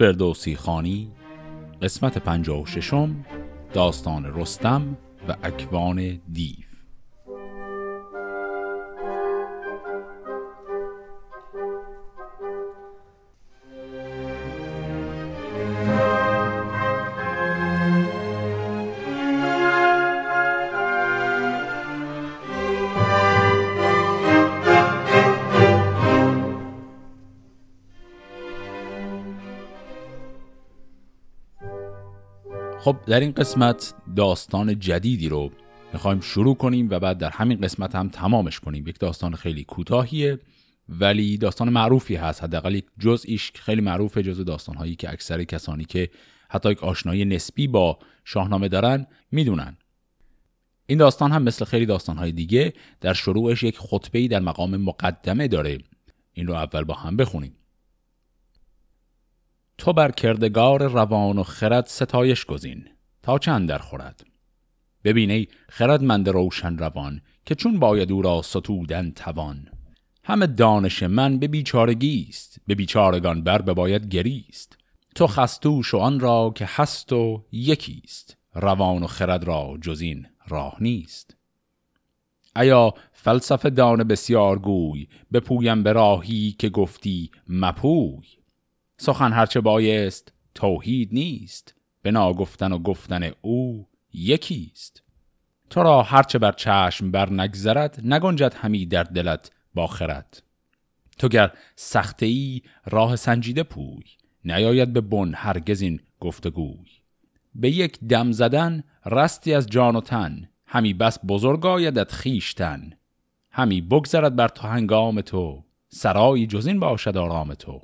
فردوسی خانی قسمت 56 داستان رستم و اکوان دیو. خب در این قسمت داستان جدیدی رو میخوایم شروع کنیم و بعد در همین قسمت هم تمامش کنیم. یک داستان خیلی کوتاهیه ولی داستان معروفی هست، حداقل یک جزئیش خیلی معروفه، جزء داستانهایی که اکثر کسانی که حتی یک آشنایی نسبی با شاهنامه دارن میدونن. این داستان هم مثل خیلی داستانهای دیگه در شروعش یک خطبه‌ای در مقام مقدمه داره. این رو اول با هم بخونیم. تو بر کردگار روان و خرد ستایش گزین تا چند در خورد. ببینی خردمند روشن روان که چون باید او را ستودن توان. همه دانش من به بیچارگی است، به بیچارگان بر بباید گریست. تو خستوش و آن را که هست و یکیست، روان و خرد را جزین راه نیست. ایا فلسفه دان بسیار گوی، بپویم به راهی که گفتی مپوی. سخن هرچه بایست توحید نیست، به ناگفتن و گفتن او یکیست. تو را هرچه بر چشم بر نگذرد، نگنجد همی در دلت با خرد. تو گر سخته ای راه سنجیده پوی، نیاید به بن هرگز این گفتگوی. به یک دم زدن رستی از جان و تن، همی بس بزرگ آیدت خیشتن. همی بگذرد بر تو هنگام تو، سرایی جزین باشد آرام تو.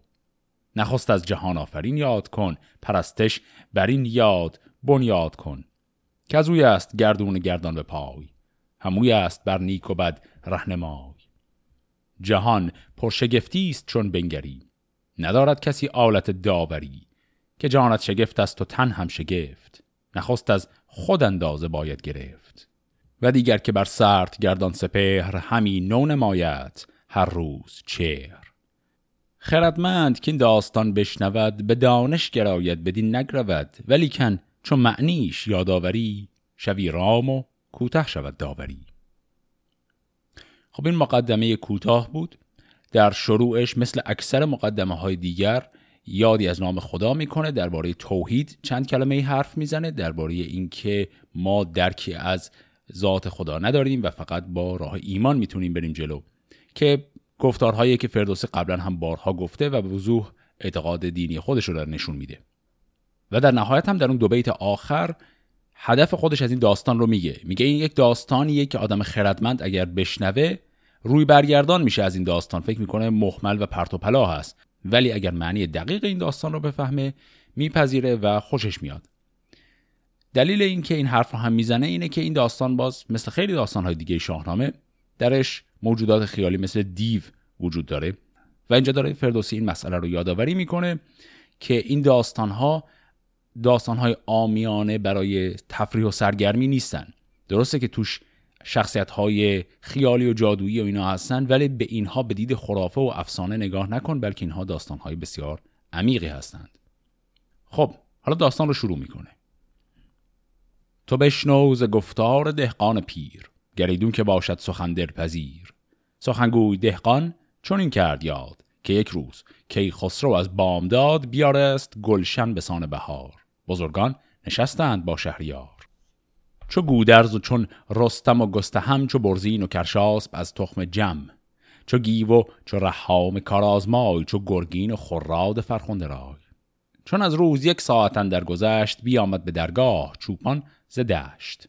نخست از جهان آفرین یاد کن، پرستش بر این یاد بنیاد کن. که از اوی است گردون گردان به پای، هموی است بر نیک و بد رهنمای. جهان پرشگفتی است چون بنگری، ندارد کسی آلت داوری. که جانت شگفت است و تن هم شگفت، نخست از خود اندازه باید گرفت. و دیگر که بر سرت گردان سپهر، همی نو نمایت هر روز چهر. خردمند که این داستان بشنود، به دانش گراید بدین نگرود. ولیکن چون معنیش یادآوری، شوی رام و کوتاه شود داوری. خب این مقدمه کوتاه بود. در شروعش مثل اکثر مقدمه‌های دیگر یادی از نام خدا میکنه، درباره توحید چند کلمه حرف میزنه، درباره اینکه ما درکی از ذات خدا نداریم و فقط با راه ایمان میتونیم بریم جلو، که گفتارهایی که فردوسی قبلا هم بارها گفته و به وضوح اعتقاد دینی خودش رو داره نشون میده. و در نهایت هم در اون دو بیت آخر هدف خودش از این داستان رو میگه. میگه این یک داستانیه که آدم خردمند اگر بشنوه روی برگردان میشه از این داستان، فکر میکنه مخمل و پرت و پلا هست، ولی اگر معنی دقیق این داستان رو بفهمه میپذیره و خوشش میاد. دلیل این که این حرف رو هم میزنه اینه که این داستان باز مثل خیلی داستان‌های دیگه شاهنامه درش موجودات خیالی مثل دیو وجود داره و اینجا داره فردوسی این مسئله رو یادآوری میکنه که این داستانها داستانهای عامیانه برای تفریح و سرگرمی نیستن. درسته که توش شخصیت‌های خیالی و جادویی و اینا هستن، ولی به اینها به دید خرافه و افسانه نگاه نکن، بلکه اینها داستانهای بسیار عمیقی هستند. خب حالا داستان رو شروع میکنه. تو بشنو ز گفتار دهقان پیر، گریدون که باشد سخن دلپذیر. سخنگوی دهقان چون این کرد یاد، که یک روز کیخسرو از بامداد، بیارست گلشن به سان بهار. بزرگان نشستند با شهریار، چو گودرز و چون رستم و گستهم، چو برزین و کرشاسب از تخم جم، چو گیو و چو رحام کارازمای، چو گرگین و خراد فرخنده رای. چون از روز یک ساعت اندر گذشت، بیامد به درگاه چوپان ز دشت.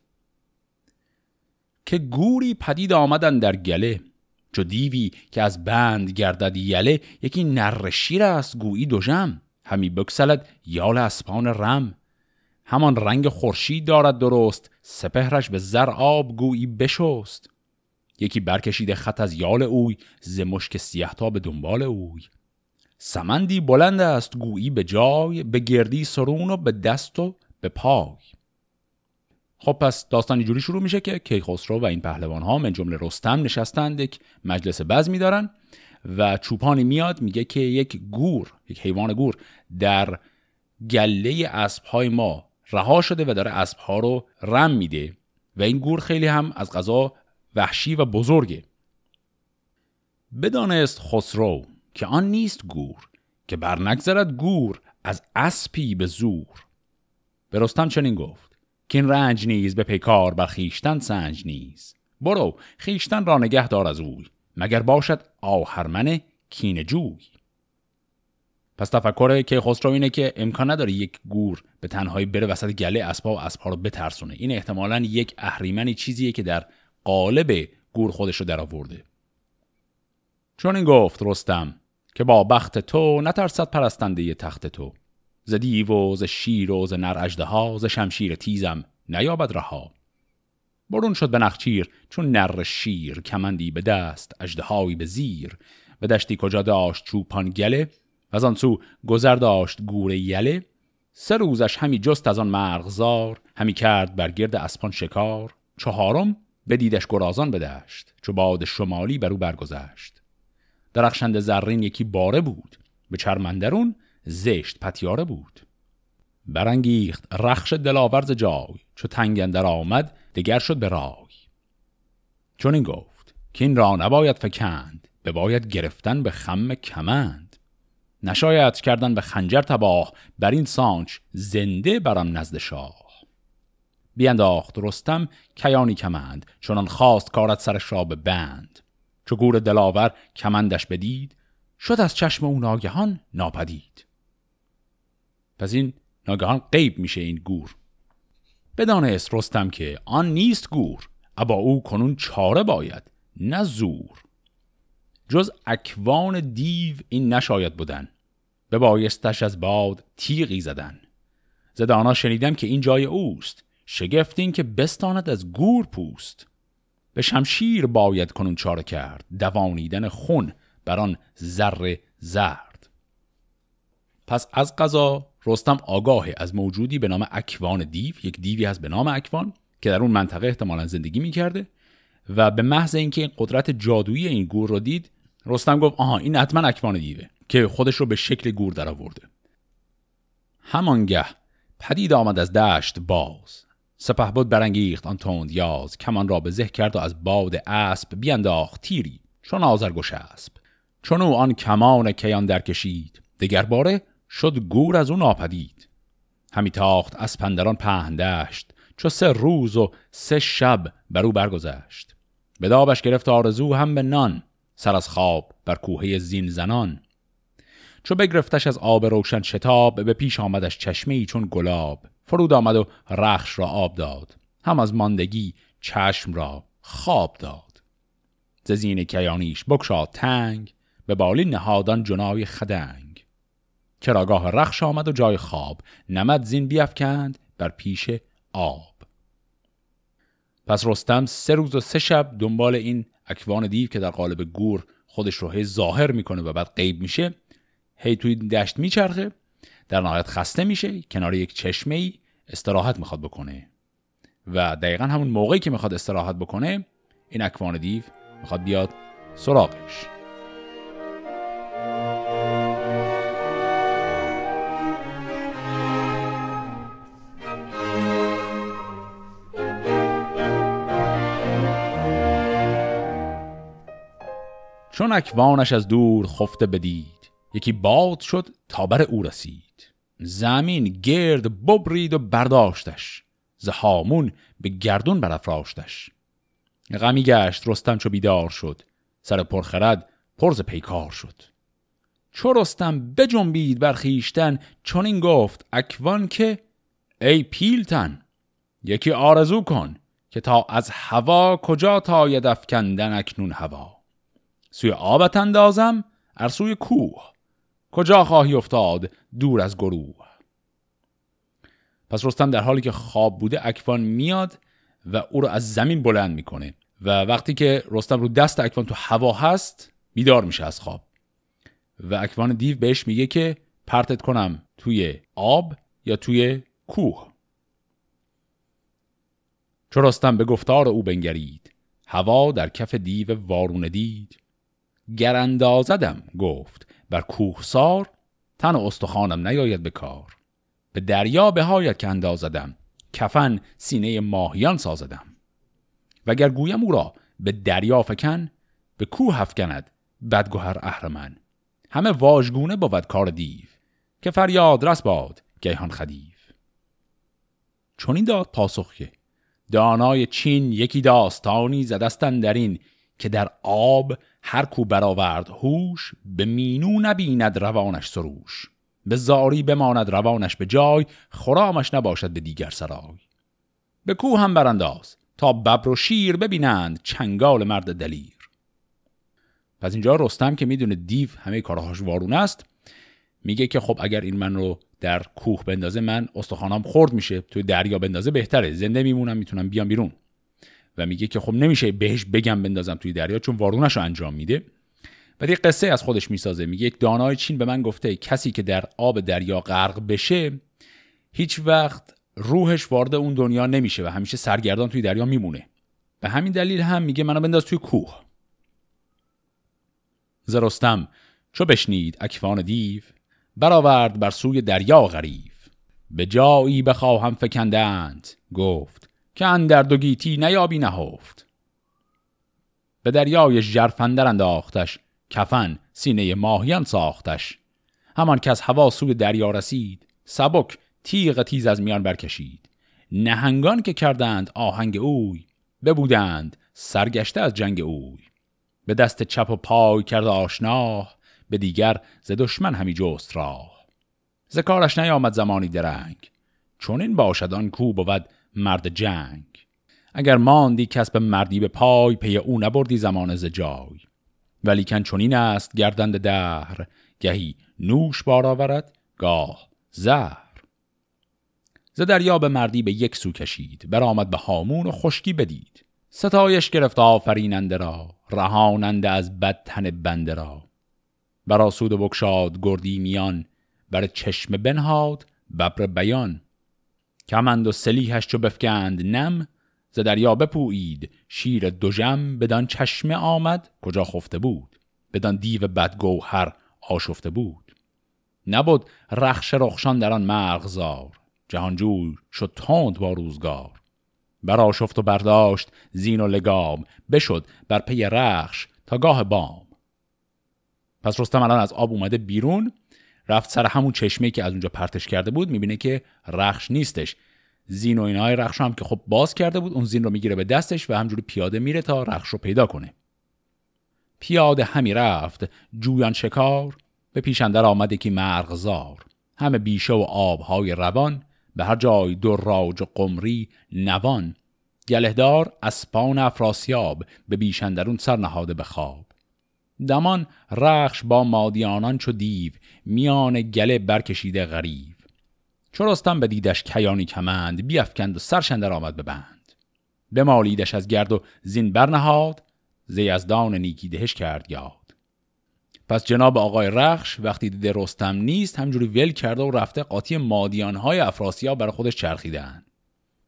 که گوری پدید آمدن در گله، چو دیوی که از بند گردد یله. یکی نر شیر است گویی دژم، همی بکسلد یال اسپان رم. همان رنگ خورشید دارد درست، سپهرش به زر آب گویی بشست. یکی برکشیده خط از یال اوی، ز مشک سیه تا به دنبال اوی. سمندی بلند است گویی به جای، به گردی سرون و به دست و به پای. خب پس داستان اینجوری شروع میشه که کیخسرو و این پهلوان ها من جمله رستم نشستند، یک مجلس بزمی دارن و چوپانی میاد میگه که یک حیوان گور در گله اسب‌های ما رها شده و داره اسب‌ها رو رم میده و این گور خیلی هم از قضا وحشی و بزرگه. بدانست خسرو که آن نیست گور، که برنگذرد گور از اسبی به زور. به رستم چنین گفت که این رنج نیز به پیکار بر خیشتن سنج نیز. برو خیشتن را نگه دار از اوی، مگر باشد آهرمن کینه جوی. پس تفکر که خسرو اینه که امکان نداره یک گور به تنهایی بره وسط گله اسبا و اسبا رو بترسونه. این احتمالاً یک اهریمنی، چیزیه که در قالب گور خودش رو در آورده. چون این گفت رستم که با بخت تو نترسد پرستنده تخت تو. ز دیو و ز شیر و ز نر اژدها، ز شمشیر تیزم نیابد رها. برون شد به نخچیر چون نر شیر، کمندی به دست اژدهایی به زیر. به دشتی کجا داشت چوپان گله، و آن سو گذر داشت گور یله. سه روزش همی جست از آن مرغزار، همی کرد بر گرد اسپان شکار. چهارم بدیدش گرازان بدشت، چو باد شمالی بر او برگذشت. درخشنده زرین یکی باره بود، به چرمندرون زشت پتیاره بود. برانگیخت رخش دلاور ز جای، چو تنگ اندر آمد دگر شد به رای. چون این گفت که این را نباید فکند، بباید گرفتن به خم کمند. نشاید کردن به خنجر تباه، بر این سانچ زنده برم نزد شاه. بینداخت رستم کیانی کمند، چنان خواست کارت سرش را به بند. چو گور دلاور کمندش بدید، شد از چشم او ناگهان ناپدید. پس این ناگهان غیب میشه این گور. بدانست رستم که آن نیست گور، ابا او کنون چاره باید نه زور. جز اکوان دیو این نشاید بودن، به بایستش از باد تیغی زدن. زدانا شنیدم که این جای اوست، شگفت این که بستاند از گور پوست. به شمشیر باید کنون چاره کرد، دوانیدن خون بران زر زرد. پس از قضا رستم آگاه از موجودی به نام اکوان دیو، یک دیوی هست به نام اکوان که در اون منطقه احتمالا زندگی میکرده و به محض اینکه این قدرت جادویی این گور رو دید، رستم گفت آها این حتما اکوان دیوه که خودش رو به شکل گور در آورده. همانگه پدید آمد از دشت باز، سپهبد برانگیخت آن تند یاز. کمان را به زه کرد و از باد اسب، بیانداخت تیری چون آذرگوش اسب. چون او آن کمان کیان در کشید، دگر باره شد گور از او ناپدید. همی تاخت از پندران پهندشت، چو سه روز و سه شب بر او برگذشت. به دابش گرفت آرزو هم به نان، سر از خواب بر کوهه زین زنان. چو بگرفتش از آب روشن شتاب، به پیش آمدش چشمه‌ای چون گلاب. فرود آمد و رخش را آب داد، هم از ماندگی چشم را خواب داد. ز زین کیانیش بگشاد تنگ، به بالین نهادان جنای خدنگ. چراگاه رخش آمد و جای خواب، نمد زین بیفکند بر پیش آب. پس رستم سه روز و سه شب دنبال این اکوان دیو که در قالب گور خودش رو هی ظاهر میکنه و بعد غیب میشه، هی توی دشت میچرخه. در نهایت خسته میشه، کنار یک چشمه‌ای استراحت میخواد بکنه و دقیقا همون موقعی که میخواد استراحت بکنه، این اکوان دیو میخواد بیاد سراغش. چون اکوانش از دور خفته بدید، یکی باد شد تا بر او رسید. زمین گرد ببرید و برداشتش، ز هامون به گردون برافراشتش. غمی گشت رستم چو بیدار شد، سر پرخرد پرز پیکار شد. چو رستم بجنبید بر خویشتن، چون این گفت اکوان که ای پیلتن. یکی آرزو کن که تا از هوا، کجا تاید افکندن اکنون هوا. سوی آبت اندازم ارسوی کوه، کجا خواهی افتاد دور از گروه. پس رستم در حالی که خواب بوده، اکوان میاد و او رو از زمین بلند میکنه و وقتی که رستم رو دست اکوان تو هوا هست، بیدار میشه از خواب و اکوان دیو بهش میگه که پرتت کنم توی آب یا توی کوه. چون رستم به گفتار او بنگرید، هوا در کف دیو وارونه دید. گر اندازدم گفت بر کوه سار، تن و استخوانم نیاید به کار. به دریا به هایت که اندازدم، کفن سینه ماهیان سازدم. وگر گویم او را به دریا فکن، به کوه افکند بدگوهر اهرمن. همه واژگونه بود کار دیو، که فریاد رس باد گیهان خدیف. چون این داد پاسخ که دانای چین یکی داستانی زدستن درین، که در آب هر کو براورد هوش، به مینو نبیند روانش سروش. به زاری بماند روانش به جای، خرامش نباشد به دیگر سرای. به کوه هم برانداز تا ببر و شیر، ببینند چنگال مرد دلیر. پس اینجا رستم که میدونه دیو همه کارهاش وارون است، میگه که خب اگر این من رو در کوه بندازه من استخوانم خرد میشه، توی دریا بندازه بهتره، زنده میمونم میتونم بیام بیرون. و میگه که خب نمیشه بهش بگم بندازم توی دریا چون وارونش رو انجام میده. بعد یه قصه از خودش میسازه، میگه یک دانای چین به من گفته کسی که در آب دریا غرق بشه هیچ وقت روحش وارد اون دنیا نمیشه و همیشه سرگردان توی دریا میمونه. به همین دلیل هم میگه منو بنداز توی کوه. ز رستم چو بشنید اکوان دیو، برآورد بر سوی دریا غریو. به جایی بخواهم فکندند گفت، که اندر دو گیتی نیابی نهفت. به دریای ژرف اندر انداختش، کفن سینه ماهیان ساختش. همان که از هوا سوی دریا رسید، سبک تیغ تیز از میان برکشید. نهنگان که کردند آهنگ اوی، ببودند سرگشته از جنگ اوی. به دست چپ و پای کرد آشنا، به دیگر ز دشمن همی جست راه. ز کارش نیامد زمانی درنگ، چون این باشد آن کو بود مرد جنگ. اگر ماندی کس به مردی به پای، پی او نبردی زمان ز جای. ولیکن چنین است گردند دهر، گهی نوش بار آورد گاه زهر. ز دریا به مردی به یک سو کشید، برآمد به هامون و خشکی بدید. ستایش گرفت آفریننده را، رهاننده از بد تن بنده را. بر آسود و بکشاد گردی میان، بر چشم بنهاد ببر بیان. کمند و سلیحش چو بفکند نم، ز دریا بپویید شیر دژم. بدان چشمه آمد کجا خفته بود، بدان دیو بدگوهر آشفته بود. نبود رخش رخشان در آن مرغزار، جهانجوی شد تند با روزگار. بر آشفت و برداشت زین و لگام، بشد بر پی رخش تا گاه بام. پس رستم الان از آب اومده بیرون، رفت سر همون چشمه‌ای که از اونجا پرتش کرده بود، میبینه که رخش نیستش. زین و اینهای رخش هم که خب باز کرده بود، اون زین رو میگیره به دستش و همجوری پیاده میره تا رخش رو پیدا کنه. پیاده همی رفت جویان شکار، به پیش اندر آمد یکی مرغزار. همه بیشه و آبهای روان، به هر جای دراج و قمری نوان. گلهدار اسپان افراسیاب، به بیش اندرون سر نهاده به خواب. دمان رخش با مادیانان چو دیو، میان گله برکشیده غریو. چو رستم بدیدش کیانی کمند، بیفکند و سرش اندر آمد به بند. بمالیدش از گرد و زین برنهاد، ز یزدان نیکی دهش کرد یاد. پس جناب آقای رخش وقتی دیده رستم نیست، همجوری ول کرده و رفته قاطی مادیانهای افراسیاب برای خودش چرخیدن.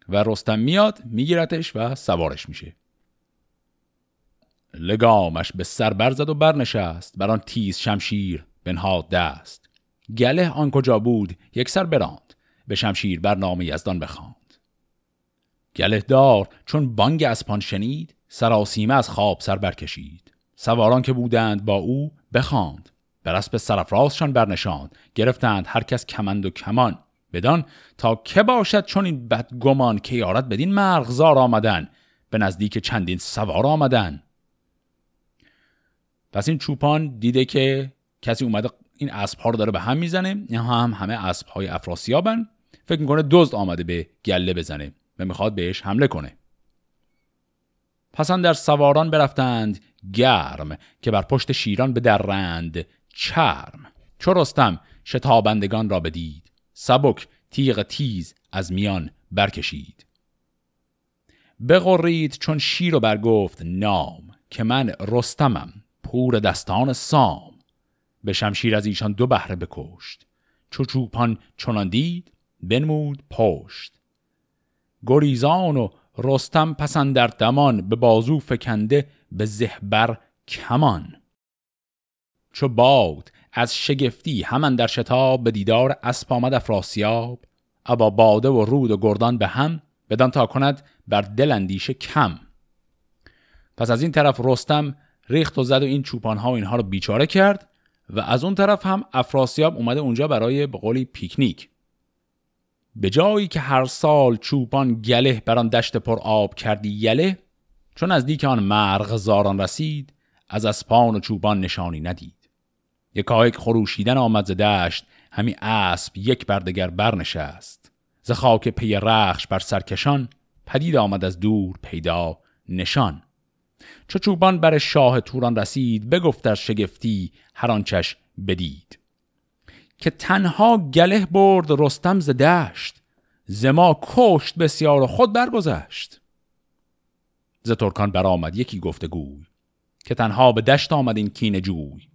و رستم میاد میگیرتش و سوارش میشه. لگامش به سر برزد و برنشست، بران تیز شمشیر بنهاد دست. گله آن کجا بود یک سر براند، به شمشیر بر نام یزدان بخواند. گله دار چون بانگ اسپان شنید، سراسیمه از خواب سر برکشید. سواران که بودند با او بخواند، بر اسب سرافرازشان برنشاند. گرفتند هر کس کمند و کمان، بدان تا که باشد چون این بدگمان. که یارد بدین مرغزار آمدن، به نزدیک چندین سوار آمدن. پس این چوپان دیده که کسی اومده این اسب‌ها رو داره به هم میزنه، همه اسب‌های افراسیابن. فکر میکنه دزد آمده به گله بزنه و میخواد بهش حمله کنه. پس اندر سواران برفتند گرم، که بر پشت شیران بدرند چرم. چو رستم شتابندگان را بدید، سبک تیغ تیز از میان برکشید. بغرید چون شیر و برگفت نام، که من رستمم پور دستان سام. به شمشیر از ایشان دو بهره بکشت، چو چوپان چنان دید بنمود پشت. گریزان و رستم پسندر دمان، به بازو فکنده به زهبر کمان. چو باد از شگفتی همان در شتاب، به دیدار اسپ آمد افراسیاب. ابا باده و رود و گردان به هم، بدان تا کند بر دل اندیشه کم. پس از این طرف رستم ریخت و زد و این چوپانها و اینها رو بیچاره کرد و از اون طرف هم افراسیاب اومده اونجا برای به قولی پیکنیک. به جایی که هر سال چوپان گله بران دشت پر آب کردی یله، چون از دیک آن مرغزاران رسید، از اسپان و چوبان نشانی ندید. یکایک خروشیدن آمد ز دشت، همی اسب یک بر دگر برنشست. ز خاک پی رخش بر سرکشان، پدید آمد از دور پیدا نشان. چو چوبان بر شاه توران رسید، بگفت از شگفتی هر آنچش بدید. که تنها گله برد رستم ز دشت، ز ما کشت بسیار و خود برگذشت. ز ترکان بر آمد یکی گفتگوی، که تنها به دشت آمد این کینه جوی.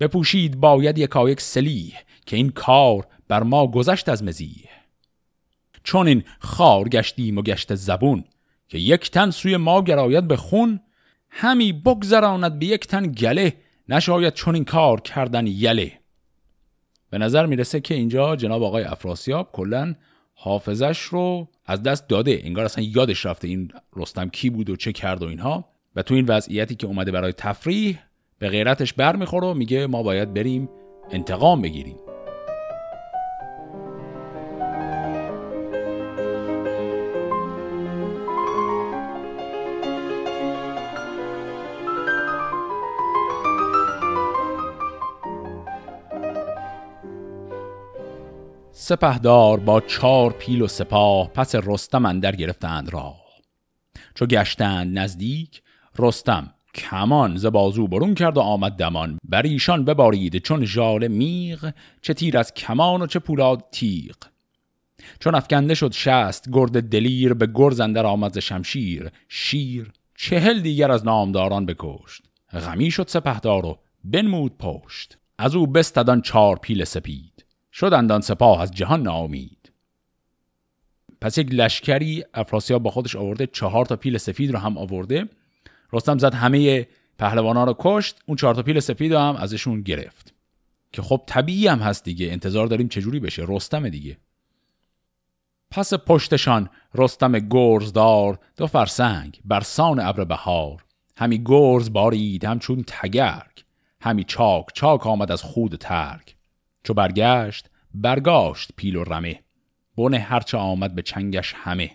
بپوشید باید یکایک سلیح، که این کار بر ما گذشت از مزیح. چون این خار گشتیم و گشت زبون، که یک تن سوی ما گراید به خون. همی بگذراند به یک تن گله، نشاید چون این کار کردن یله. به نظر میرسه که اینجا جناب آقای افراسیاب کلن حافظش رو از دست داده، انگار اصلا یادش رفته این رستم کی بود و چه کرد و اینها، و تو این وضعیتی که اومده برای تفریح به غیرتش بر میخوره و میگه ما باید بریم انتقام بگیریم. سپهدار با 4 پیل و سپاه، پس رستم اندر گرفتند راه. چو گشتند نزدیک، رستم کمان ز بازو برون کرد و آمد دمان. بر ایشان ببارید چون ژاله میغ، چه تیر از کمان و چه پولاد تیغ. چون افکنده شد 60 گرد دلیر، به گرز اندر آمد ز شمشیر شیر. 40 دیگر از نامداران بکشت، غمی شد سپهدار و بنمود پشت. از او بستدان 4 پیل سپید، شدند آن سپاه از جهان ناامید. پس یک لشکری افراسیاب با خودش آورده، 4 تا پیل سفید رو هم آورده. رستم زد همه پهلوانا رو کشت، اون 4 تا پیل سفید رو هم ازشون گرفت، که خب طبیعی هم هست دیگه، انتظار داریم چجوری بشه، رستم دیگه. پس پشتشان رستم گرزدار، 2 فرسنگ برسان ابر بهار. همی گرز بارید همچون تگرگ، همی چاک چاک آمد از خود ترگ. چو برگشت پیل و رمه، بونه هرچه آمد به چنگش همه.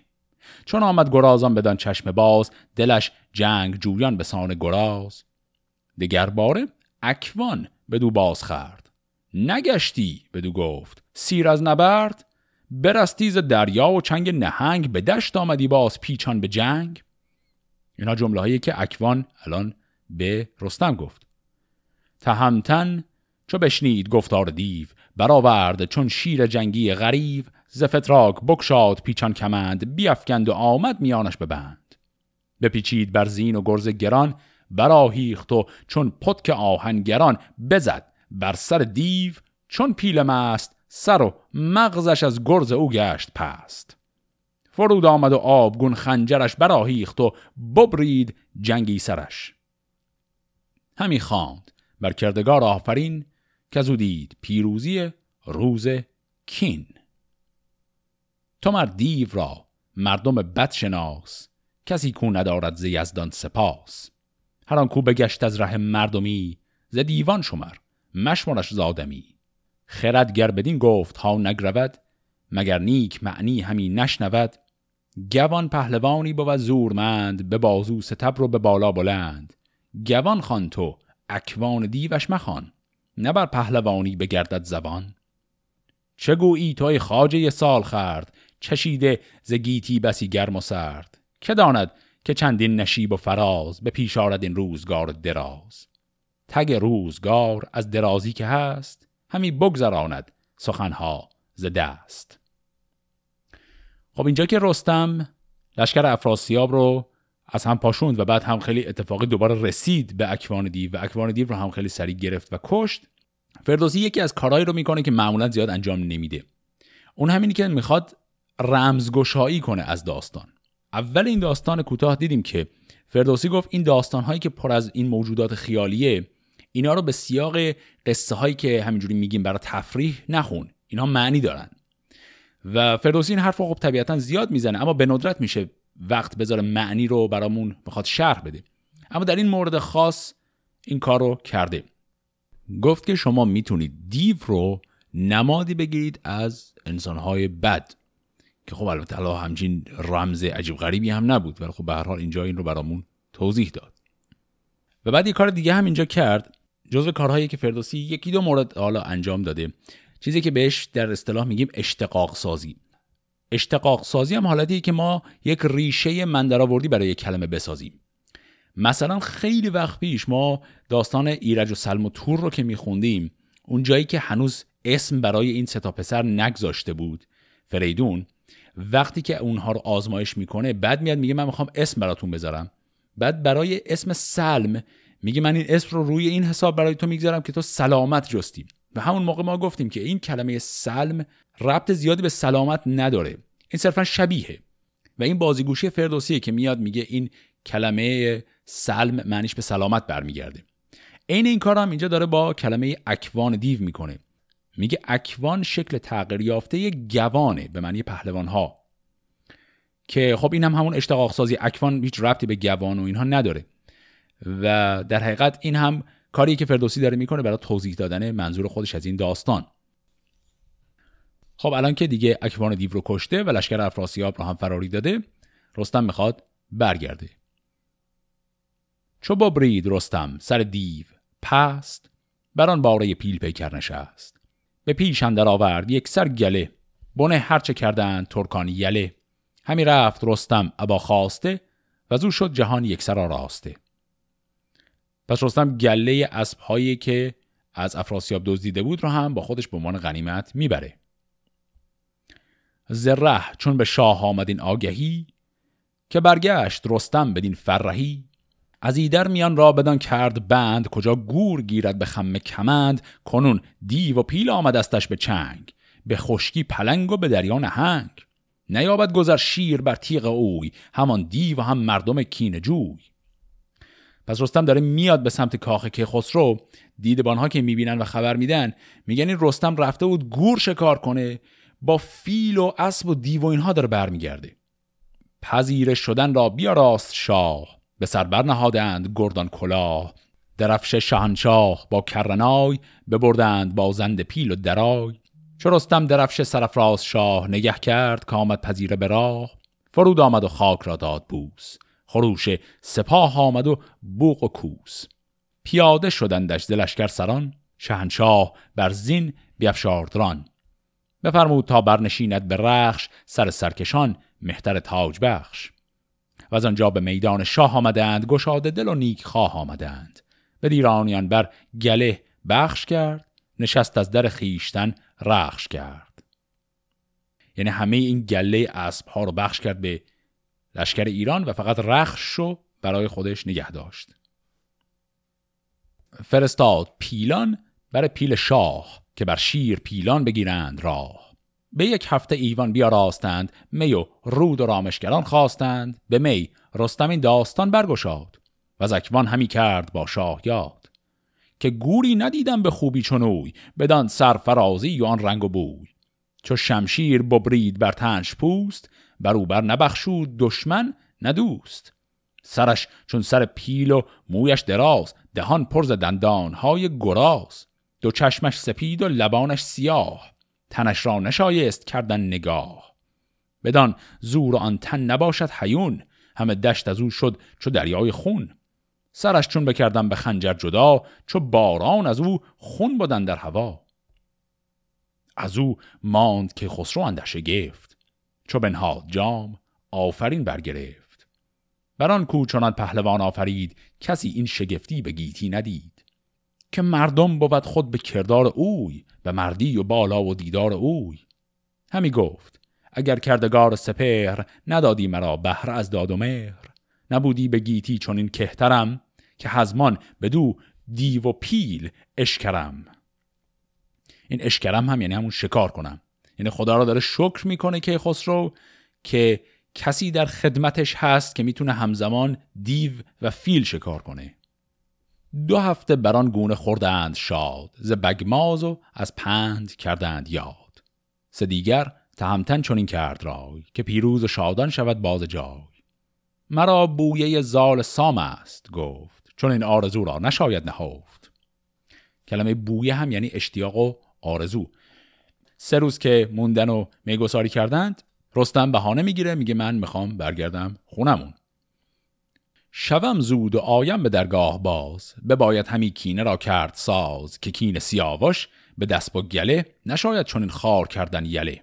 چون آمد گرازان بدان چشم باز، دلش جنگ جویان به سان گراز. دگر باره اکوان بدو باز خرد، نگشتی بدو گفت سیر از نبرد. برستی ز دریا و چنگ نهنگ، به دشت آمدی باز پیچان به جنگ. اینا جمله هایی که اکوان الان به رستم گفت. تهمتن چو بشنید گفتار دیو، برآورد چون شیر جنگی غریو. ز فتراک بکشاد پیچان کمند، بیفکند و آمد میانش ببند. بپیچید بر زین و گرز گران، برآهیخت و چون پتک آهنگران. بزد بر سر دیو چون پیل مست، سر و مغزش از گرز او گشت پست. فرود آمد و آبگون خنجرش، برآهیخت و ببرید جنگی سرش. همی خواند بر کردگار آفرین، که از او دید پیروزی روز کین. تو مر دیو را مردم بد شناس، کسی کو ندارد ز یزدان سپاس. هر آن کو بگشت از ره مردمی، ز دیوان شمر مشمرش ز آدمی. خرد گر بدین گفت ها نگرود، مگر نیک معنی همی نشنود. گوان پهلوانی بود زورمند، به بازو ستبر و به بالا بلند. گوان خوان تو اکوان دیوش مخان، نه بر پهلوانی بگردد زبان. چه گویی توی خواجه سال خرد، چشیده ز گیتی بسی گرم و سرد. که داند که چندین نشیب و فراز، به پیش آرد این روزگار دراز. تگ روزگار از درازی که هست، همی بگذراند سخنها ز دست. خب اینجا که رستم لشکر افراسیاب رو از هم پاشوند و بعد هم خیلی اتفاقی دوباره رسید به اکوان دیو و اکوان دیو رو هم خیلی سریع گرفت و کشت. فردوسی یکی از کارهایی رو میکنه که معمولا زیاد انجام نمیده، اون همینی که میخواد رمزگشایی کنه از داستان. اول این داستان کوتاه دیدیم که فردوسی گفت این داستانهایی که پر از این موجودات خیالیه، اینا رو به سیاق قصه هایی که همینجوری میگیم برای تفریح نخون، اینا معنی دارن. و فردوسی این حرفو خب طبیعتا زیاد میزنه، اما به ندرت میشه وقت بذاره معنی رو برامون بخواد شرح بده. اما در این مورد خاص این کارو کرده. گفت که شما میتونید دیو رو نمادی بگیرید از انسانهای بد، که خب البته همچین رمز عجیب غریبی هم نبود، ولی خب به هر حال اینجا این رو برامون توضیح داد. و بعد یه کار دیگه هم اینجا کرد، جزو کارهایی که فردوسی یکی دو مورد حالا انجام داده، چیزی که بهش در اصطلاح میگیم اشتقاق سازی. اشتقاق سازی هم حالتیه که ما یک ریشه مندرآوردی برای یک کلمه بسازیم. مثلا خیلی وقت پیش ما داستان ایرج و سلم و تور رو که میخوندیم، اون جایی که هنوز اسم برای این سه تا پسر نگذاشته بود فریدون، وقتی که اونها رو آزمایش میکنه، بعد میاد میگه من میخوام اسم براتون بذارم، بعد برای اسم سلم میگه من این اسم رو روی این حساب برای تو میگذارم که تو سلامت جستی. و همون موقع ما گفتیم که این کلمه سلم ربط زیادی به سلامت نداره، این صرفا شبیهه. و این بازیگوشی فردوسیه که میاد میگه این کلمه سلم معنیش به سلامت برمیگرده. این کار هم اینجا داره با کلمه اکوان دیو میکنه. میگه اکوان شکل تغییر یافته گوانه به معنی پهلوانها، که خب این هم همون اشتقاق سازی، اکوان هیچ ربطی به گوان و اینها نداره. و در حقیقت این هم کاری که فردوسی داره میکنه برای توضیح دادن منظور خودش از این داستان. خب الان که دیگه اکوان دیو رو کشته و لشکر افراسیاب رو هم فراری داده، رستم میخواد برگرده. چو ببرید رستم سر دیو پست، بران باره پیل پیکر نشست. به پیش اندر آورد یک سر گله، بنه هرچه کردند ترکان یله. همی رفت رستم ابا خواسته، وزو شد جهان یک سر آراسته. پس رستم گله اسب‌هایی که از افراسیاب دزدیده بود رو هم با خودش به عنوان غنیمت میبره. زره چون به شاه آمد این آگهی، که برگشت رستم بدین فرهی. از ایدر میان را بدان کرد بند، کجا گور گیرد به خم کمند. کنون دیو و پیل آمدستش به چنگ، به خشکی پلنگ و به دریا نهنگ. نیابد گذر شیر بر تیغ اوی، همان دیو و هم مردم کینه جوی. پس رستم داره میاد به سمت کاخ کیخسرو، دیدبانها که میبینن و خبر میدن میگن این رستم رفته بود گور شکار کنه، با فیل و اسب و دیو و اینها داره برمیگرده. پذیره شدن را بیا راست شاه، به سر بر نهادند گردان کلاه. درفش شاهنشاه با کرنای، ببردند با زند پیل و درای. چو رستم درفش سرفراز شاه، نگه کرد که آمد پذیره به راه. فرود آمد و خاک را داد بوس، خروش سپاه آمد و بوق و کوس. پیاده شدندش دلشکر سران، شاهنشاه بر زین بیفشارد ران. بفرمود تا برنشیند به رخش، سر سرکشان مهتر تاج بخش. و از آنجا به میدان شاه آمدند، گشاده دل و نیک خواه آمدند. به دیرانیان بر گله بخش کرد، نشست از در خیشتن رخش کرد. یعنی همه این گله اسب ها رو بخش کرد به لشکر ایران و فقط رخش رو برای خودش نگه داشت. فرستاد پیلان بر پیل شاه، که بر شیر پیلان بگیرند راه. به یک هفته ایوان بیاراستند، می و رود و رامشگران خواستند. به می رستم این داستان برگشاد، و زکوان همی کرد با شاه یاد. که گوری ندیدم به خوبی چنوی، بدان سرفرازی و آن رنگ و بوی. چو شمشیر ببرید بر تنش پوست، بروبر نبخشود دشمن ندوست. سرش چون سر پیل و مویش دراز، دهان پر ز دندانهای گراز. دو چشمش سپید و لبانش سیاه، تنش را نشایست کردن نگاه. بدان زور آن تن نباشد هیون، همه دشت از او شد چو دریای خون. سرش چون بکردن به خنجر جدا، چو باران از او خون بودن در هوا. از او ماند که خسرو اندر شگفت، چو بنهاد جام آفرین برگرفت. بران کو چنان پهلوان آفرید، کسی این شگفتی به گیتی ندید. که مردم بود خود به کردار اوی، به مردی و بالا و دیدار اوی. همی گفت اگر کردگار سپهر، ندادی مرا بهره از داد و مهر. نبودی به گیتی چون این کهترم، که هزمان بدو دیو و پیل اشکرم. این اشکرم هم یعنی همون شکار کنم، یعنی خدا را داره شکر میکنه که خسرو که کسی در خدمتش هست که میتونه همزمان دیو و فیل شکار کنه. 2 هفته بران گونه خوردند شاد، ز بگماز و از پند کردند یاد. سه دیگر تهمتن چنین کرد رای، که پیروز و شادان شود باز جای. مرا بویه زال سام است گفت، چون این آرزو را نشاید نهفت. کلمه بویه هم یعنی اشتیاق و آرزو. 3 روز که موندن و میگساری کردند، رستم بهانه میگیره، میگه من میخوام برگردم خونمون. شوم زود و آیم به درگاه باز، بباید همی کینه را کرد ساز، که کینه سیاوش به دست و گله، نشاید چون این خار کردن یله.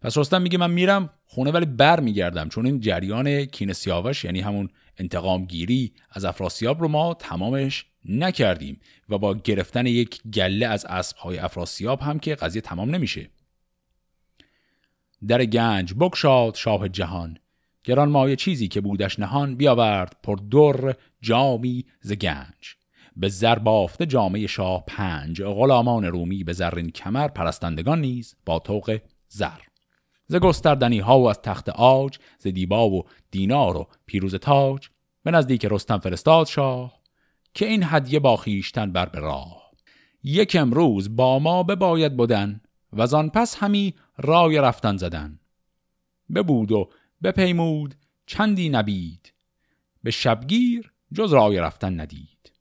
پس رستم میگه من میرم خونه ولی بر میگردم، چون این جریان کینه سیاوش یعنی همون انتقام گیری از افراسیاب رو ما تمامش نکردیم و با گرفتن یک گله از اسبهای افراسیاب هم که قضیه تمام نمیشه. در گنج بگشاد شاه جهان، گران مایه چیزی که بودش نهان، بیاورد پر در جامی ز گنج، به زر بافته جامه شاه 5، غلامان رومی به زرین کمر، پرستندگان نیز با طوق زر، ز گستردنی ها و از تخت عاج، ز دیبا و دینار و پیروز تاج. به نزدیک رستم فرستاد شاه، که این هدیه با خویشتن بر به راه. یک امروز با ما بباید بودن، و زان پس همی رای رفتن زدن. ببود و بپیمود چندی نبید، به شبگیر جز رای رفتن ندید.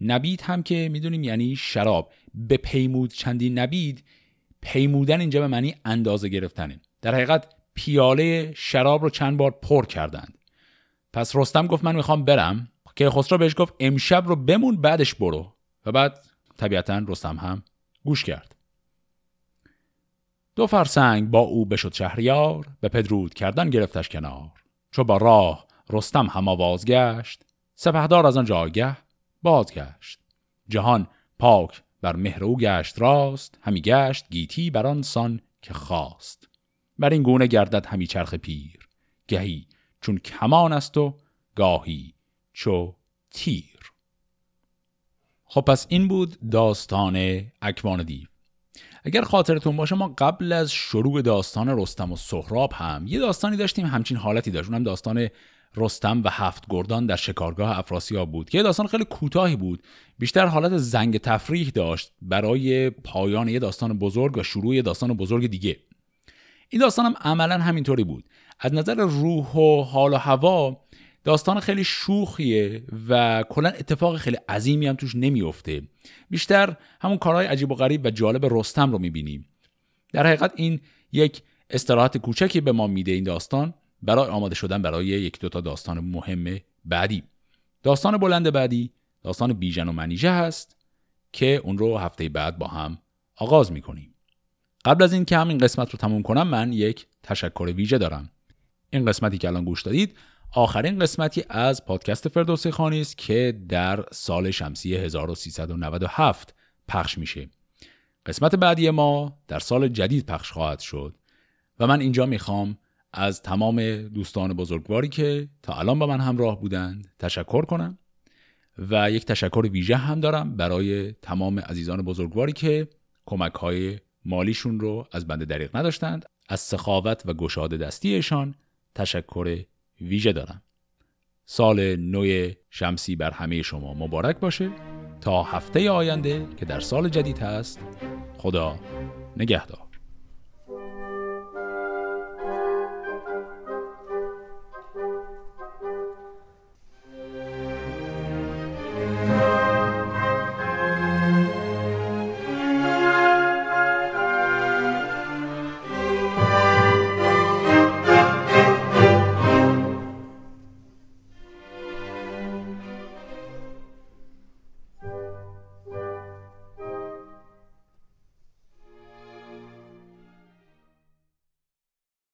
نبید هم که میدونیم یعنی شراب. بپیمود چندی نبید، پیمودن اینجا به معنی اندازه گرفتنه. در حقیقت پیاله شراب رو چند بار پر کردند. پس رستم گفت من میخوام برم، که خسرو بهش گفت امشب رو بمون بعدش برو، و بعد طبیعتا رستم هم گوش کرد. 2 فرسنگ با او بشد شهریار، به پدرود کردن گرفتش کنار. چو با راه رستم هم آواز گشت، سپهدار از آن جایگه بازگشت. جهان پاک بر مهر او گشت راست، همی گشت گیتی بر آن سان که خواست. بر این گونه گردد همی چرخ پیر، گهی چون کمان است و گاهی چو تیر. خب پس این بود داستان اکوان دیو. اگر خاطرتون باشه ما قبل از شروع داستان رستم و سهراب هم یه داستانی داشتیم همچین حالتی داشت. اونم داستان رستم و 7 گردان در شکارگاه افراسیاب بود که یه داستان خیلی کوتاهی بود، بیشتر حالت زنگ تفریح داشت برای پایان یه داستان بزرگ و شروع یه داستان بزرگ دیگه. این داستان هم عملا همینطوری بود. از نظر روح و حال و هوا داستان خیلی شوخیه و کلا اتفاق خیلی عظیمی هم توش نمیفته. بیشتر همون کارهای عجیب و غریب و جالب رستم رو میبینیم. در حقیقت این یک استراحت کوچکی به ما میده این داستان برای آماده شدن برای 1-2 تا داستان مهم بعدی. داستان بلند بعدی داستان بیژن و منیژه هست که اون رو هفته بعد با هم آغاز میکنیم. قبل از این که همین قسمت رو تموم کنم من یک تشکر ویژه دارم. این قسمتی که الان گوش دادید آخرین قسمتی از پادکست فردوسی خانی است که در سال شمسی 1397 پخش میشه. قسمت بعدی ما در سال جدید پخش خواهد شد و من اینجا میخوام از تمام دوستان بزرگواری که تا الان با من همراه بودند تشکر کنم و یک تشکر ویژه هم دارم برای تمام عزیزان بزرگواری که کمک‌های مالیشون رو از بنده دریغ نداشتند. از سخاوت و گشاده دستیشان تشکر ویژه دارم. سال نو شمسی بر همه شما مبارک باشه. تا هفته آینده که در سال جدید هست، خدا نگهدار.